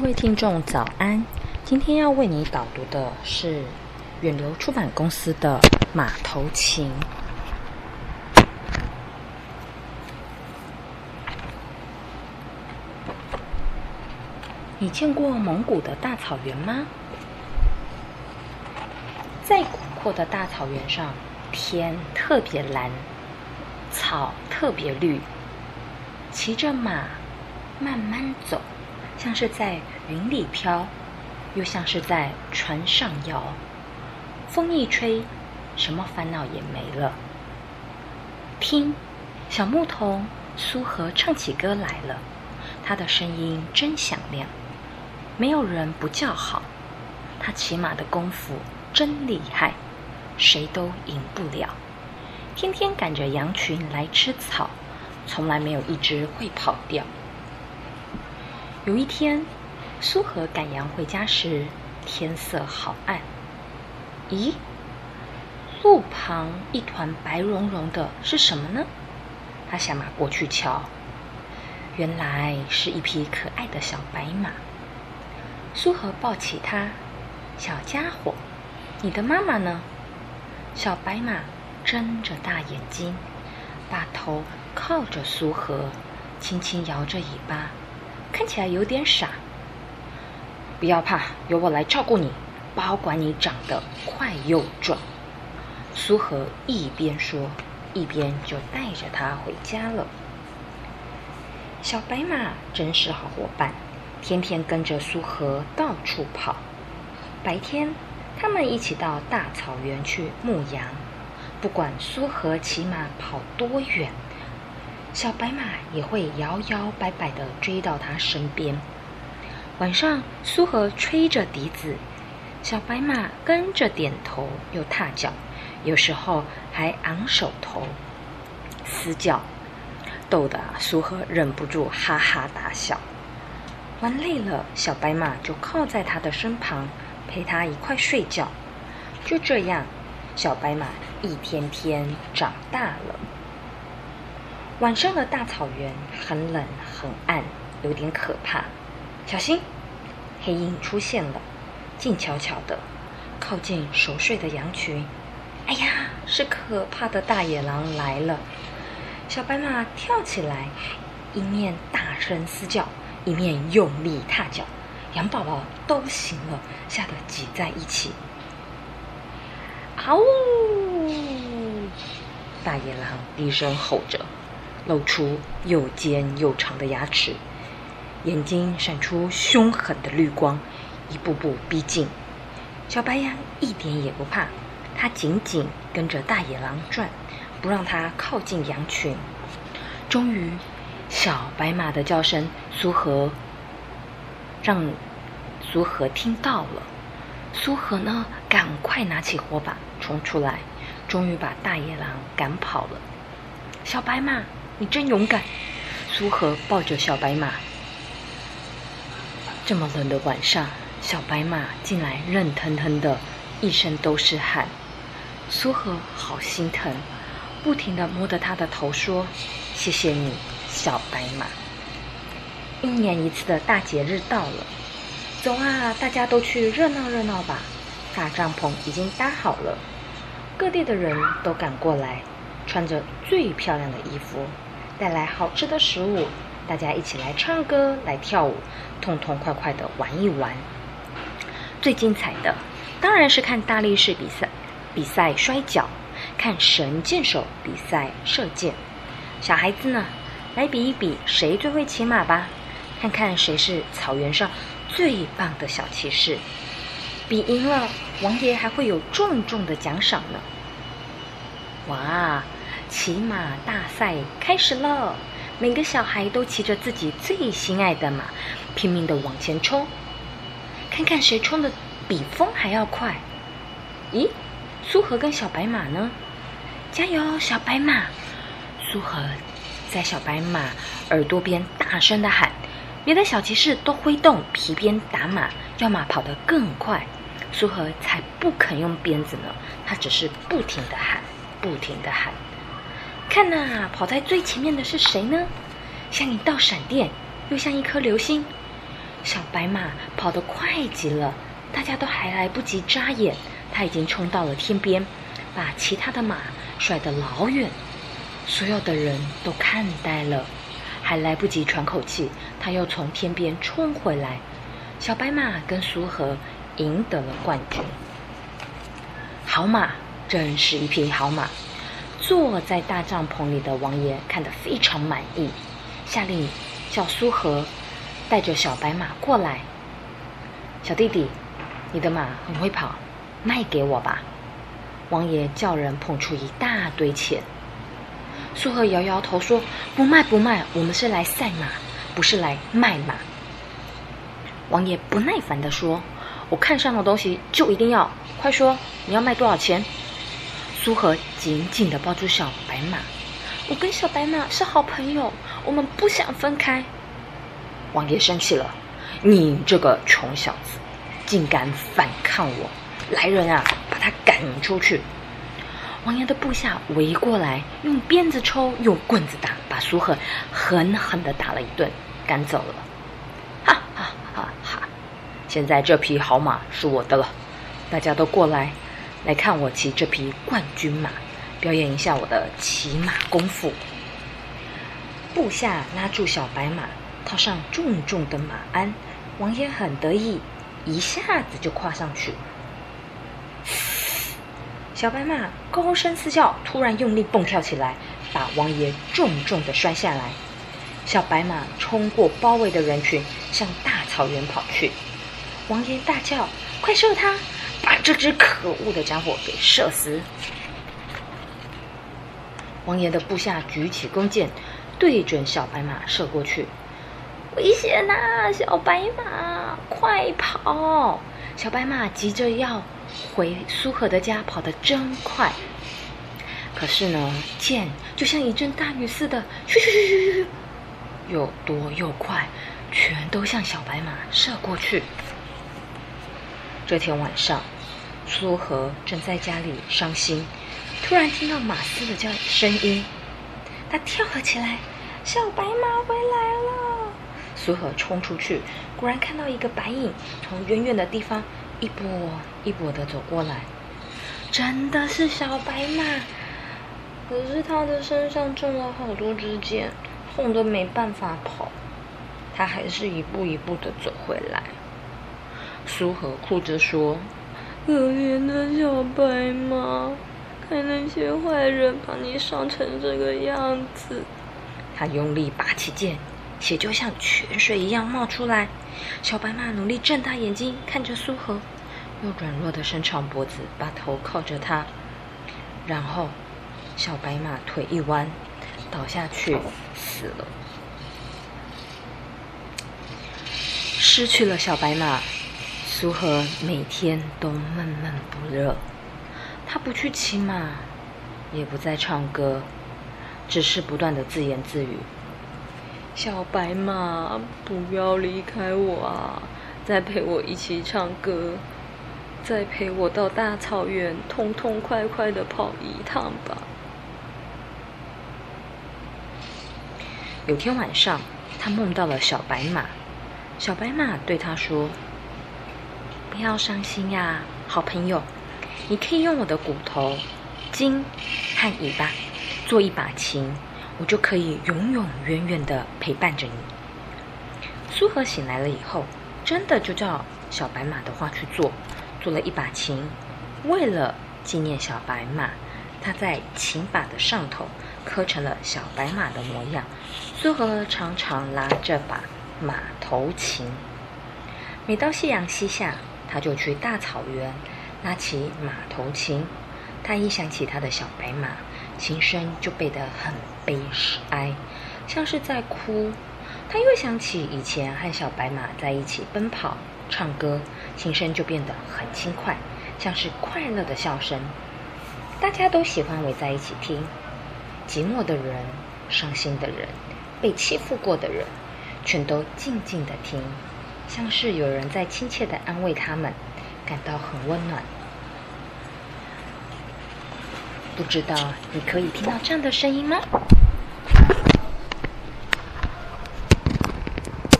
各位听众早安，今天要为你导读的是远流出版公司的《马头琴》。你见过蒙古的大草原吗？在广阔的大草原上，天特别蓝，草特别绿，骑着马慢慢走，像是在云里飘，又像是在船上摇。风一吹，什么烦恼也没了。听，小牧童苏和唱起歌来了，他的声音真响亮，没有人不叫好。他骑马的功夫真厉害，谁都赢不了。天天赶着羊群来吃草，从来没有一只会跑掉。有一天，苏和赶羊回家时，天色好暗。咦，路旁一团白茸茸的是什么呢？他下马过去瞧，原来是一匹可爱的小白马。苏和抱起它，小家伙，你的妈妈呢？小白马睁着大眼睛，把头靠着苏和，轻轻摇着尾巴。看起来有点傻。不要怕，由我来照顾你，保管你长得快又壮。苏和一边说，一边就带着他回家了。小白马真是好伙伴，天天跟着苏和到处跑。白天，他们一起到大草原去牧羊，不管苏和骑马跑多远，小白马也会摇摇摆摆地追到他身边。晚上，苏和吹着笛子，小白马跟着点头又踏脚，有时候还昂首头嘶叫，逗得苏和忍不住哈哈大笑。玩累了，小白马就靠在他的身旁，陪他一块睡觉。就这样，小白马一天天长大了。晚上的大草原很冷很暗，有点可怕。小心！黑鹰出现了，静悄悄的，靠近熟睡的羊群。哎呀，是可怕的大野狼来了！小白马跳起来，一面大声嘶叫，一面用力踏脚，羊宝宝都醒了，吓得挤在一起。嗷呜！大野狼低声吼着，露出又尖又长的牙齿，眼睛闪出凶狠的绿光，一步步逼近。小白羊一点也不怕，它紧紧跟着大野狼转，不让它靠近羊群。终于，小白马的叫声让苏和听到了。苏和呢，赶快拿起火把冲出来，终于把大野狼赶跑了。小白马，你真勇敢！苏和抱着小白马。这么冷的晚上，小白马竟然热腾腾的，一身都是汗。苏和好心疼，不停地摸着他的头说：“谢谢你，小白马。”一年一次的大节日到了，走啊，大家都去热闹热闹吧！大帐篷已经搭好了，各地的人都赶过来，穿着最漂亮的衣服，带来好吃的食物，大家一起来唱歌，来跳舞，痛痛快快的玩一玩。最精彩的当然是看大力士比赛摔跤，看神箭手比赛射箭。小孩子呢，来比一比谁最会骑马吧，看看谁是草原上最棒的小骑士。比赢了，王爷还会有重重的奖赏呢。哇！骑马大赛开始了，每个小孩都骑着自己最心爱的马，拼命地往前冲，看看谁冲得比风还要快。咦，苏和跟小白马呢？加油，小白马！苏和在小白马耳朵边大声地喊，别的小骑士都挥动皮鞭打马，要马跑得更快。苏和才不肯用鞭子呢，他只是不停地喊，不停地喊。看啊，跑在最前面的是谁呢？像一道闪电，又像一颗流星。小白马跑得快极了，大家都还来不及眨眼，它已经冲到了天边，把其他的马甩得老远。所有的人都看呆了，还来不及喘口气，它又从天边冲回来。小白马跟苏荷赢得了冠军。好马，真是一匹好马！坐在大帐篷里的王爷看得非常满意，下令叫苏荷带着小白马过来。小弟弟，你的马很会跑，卖给我吧。王爷叫人捧出一大堆钱。苏荷摇摇头说：“不卖不卖，我们是来赛马，不是来卖马。”王爷不耐烦地说：“我看上的东西就一定要，快说你要卖多少钱？”苏荷紧紧地抱住小白马：“我跟小白马是好朋友，我们不想分开。”王爷生气了：“你这个穷小子，竟敢反抗我！来人啊，把他赶出去！”王爷的部下围过来，用鞭子抽，用棍子打，把苏荷狠狠地打了一顿，赶走了。哈哈哈哈！现在这匹好马是我的了，大家都过来看我骑这匹冠军马，表演一下我的骑马功夫。部下拉住小白马，套上重重的马鞍。王爷很得意，一下子就跨上去。小白马高声嘶叫，突然用力蹦跳起来，把王爷重重地摔下来。小白马冲过包围的人群，向大草原跑去。王爷大叫：“快射他！把这只可恶的家伙给射死！”王爷的部下举起弓箭，对准小白马射过去。危险啊，小白马，快跑！小白马急着要回苏荷的家，跑得真快。可是呢，箭就像一阵大雨似的，咻咻咻咻咻，又多又快，全都向小白马射过去。这天晚上，苏荷正在家里伤心，突然听到马嘶的叫声音，他跳了起来：“小白马回来了！”苏荷冲出去，果然看到一个白影从远远的地方一波一波的走过来，真的是小白马，可是他的身上中了好多支箭，痛得没办法跑，他还是一步一步的走回来。苏荷哭着说：“可怜的小白马，看那些坏人把你伤成这个样子。”他用力拔起剑，血就像泉水一样冒出来。小白马努力睁大眼睛看着苏荷，又软弱的伸长脖子，把头靠着他。然后，小白马腿一弯，倒下去死了。失去了小白马，苏荷每天都闷闷不乐，她不去骑马，也不再唱歌，只是不断的自言自语：“小白马，不要离开我啊！再陪我一起唱歌，再陪我到大草原，痛痛快快的跑一趟吧。”有天晚上，她梦到了小白马，小白马对她说：“不要伤心呀，好朋友，你可以用我的骨头、筋和尾巴做一把琴，我就可以永永远远的陪伴着你。”苏荷醒来了以后，真的就照小白马的话去做了一把琴。为了纪念小白马，他在琴把的上头刻成了小白马的模样。苏荷常常拿这把马头琴，每到夕阳西下，他就去大草原，拉起马头琴。他一想起他的小白马，琴声就变得很悲哀，像是在哭。他又想起以前和小白马在一起奔跑、唱歌，琴声就变得很轻快，像是快乐的笑声。大家都喜欢围在一起听。寂寞的人、伤心的人、被欺负过的人，全都静静地听，像是有人在亲切地安慰他们，感到很温暖。不知道你可以听到这样的声音吗？